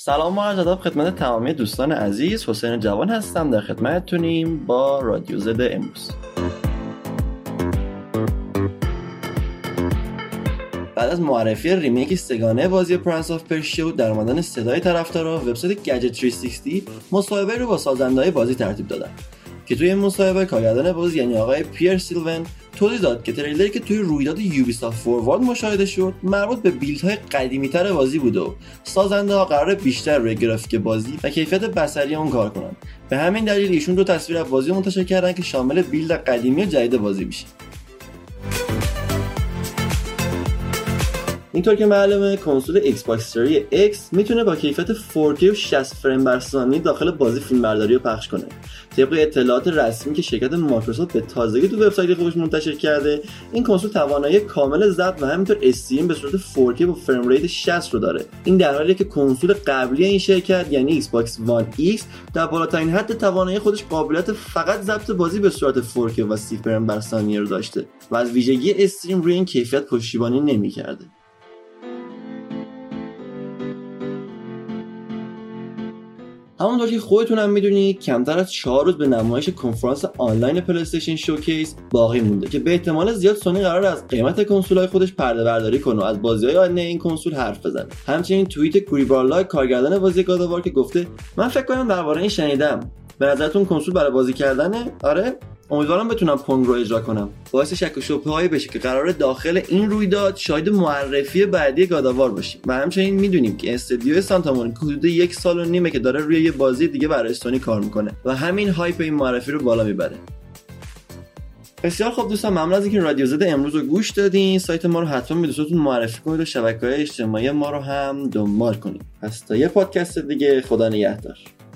سلام و عرض ادب خدمت تمامی دوستان عزیز، حسین جوان هستم در خدمتتونیم با رادیو زد امروز. بعد از معرفی ریمیک سگانه بازی پرنس آف پرشیا و در مدن صدای طرفدارا، وبسایت گجت 360 مصاحبه رو با سازنده‌های بازی ترتیب دادن که توی این مصاحبه کارگردان بازی یعنی آقای پیر سیلون توضیح داد که تریلری که توی رویداد یوبیسافت فوروارد مشاهده شد مربوط به بیلدهای قدیمی‌تر بازی بود و سازنده‌ها قرار بیشتر روی گرافیک بازی و کیفیت بصری اون کار کنند. به همین دلیل ایشون دو تصویر از بازی منتشر کردن که شامل بیلد قدیمی و جدید بازی میشه. اینطور که معلومه کنسول ایکس باکس سری ایکس میتونه با کیفیت 4K و 60 فریم بر ثانیه داخل بازی فیلمبرداری رو پخش کنه. طبق اطلاعات رسمی که شرکت مایکروسافت به تازگی تو وبسایت خودش منتشر کرده، این کنسول توانایی کامل ضبط و همینطور استریم به صورت 4K با فریم ریت 60 رو داره. این در حالیه که کنسول قبلی این شرکت یعنی ایکس باکس وان ایکس در بالاترین حد توانایی خودش قابلیت فقط ضبط بازی به صورت 4K و 30 فریم بر ثانیه رو داشته و از ویژگی استریم روی این کیفیت پشتیبانی نمی‌کرده. همونطور که خودتون هم میدونید کمتر از 4 روز به نمایش کنفرانس آنلاین پلی‌استیشن شوکیس باقی مونده که به احتمال زیاد سونی قرار از قیمت کنسول‌های خودش پرده برداری کنه و از بازی‌های آینده این کنسول حرف بزنه. همچنین توییت کوریبالا کارگردان بازی گاد آو وار که گفته من فکر کنم درباره این شنیدم. به نظرتون کنسول برای بازی کردنه؟ آره، امیدوارم بتونم پونگ رو اجرا کنم. باعث شک و شبهه‌ای بشه که قراره داخل این رویداد شاید معرفی بعدی گاد آو وار بشه. و همچنین میدونیم که استدیو سانتا مونیکا حدود 1.5 سال که داره روی یه بازی دیگه برای سونی کار میکنه و همین هایپ این معرفی رو بالا میبره. بسیار خب دوستان، ممنون از اینکه رادیو زد امروز رو گوش دادین. سایت ما رو حتما به دوستاتون معرفی کنید و شبکه‌های اجتماعی ما رو هم دنبال کنید. پس تا یه پادکست دیگه، خدا نگهدار.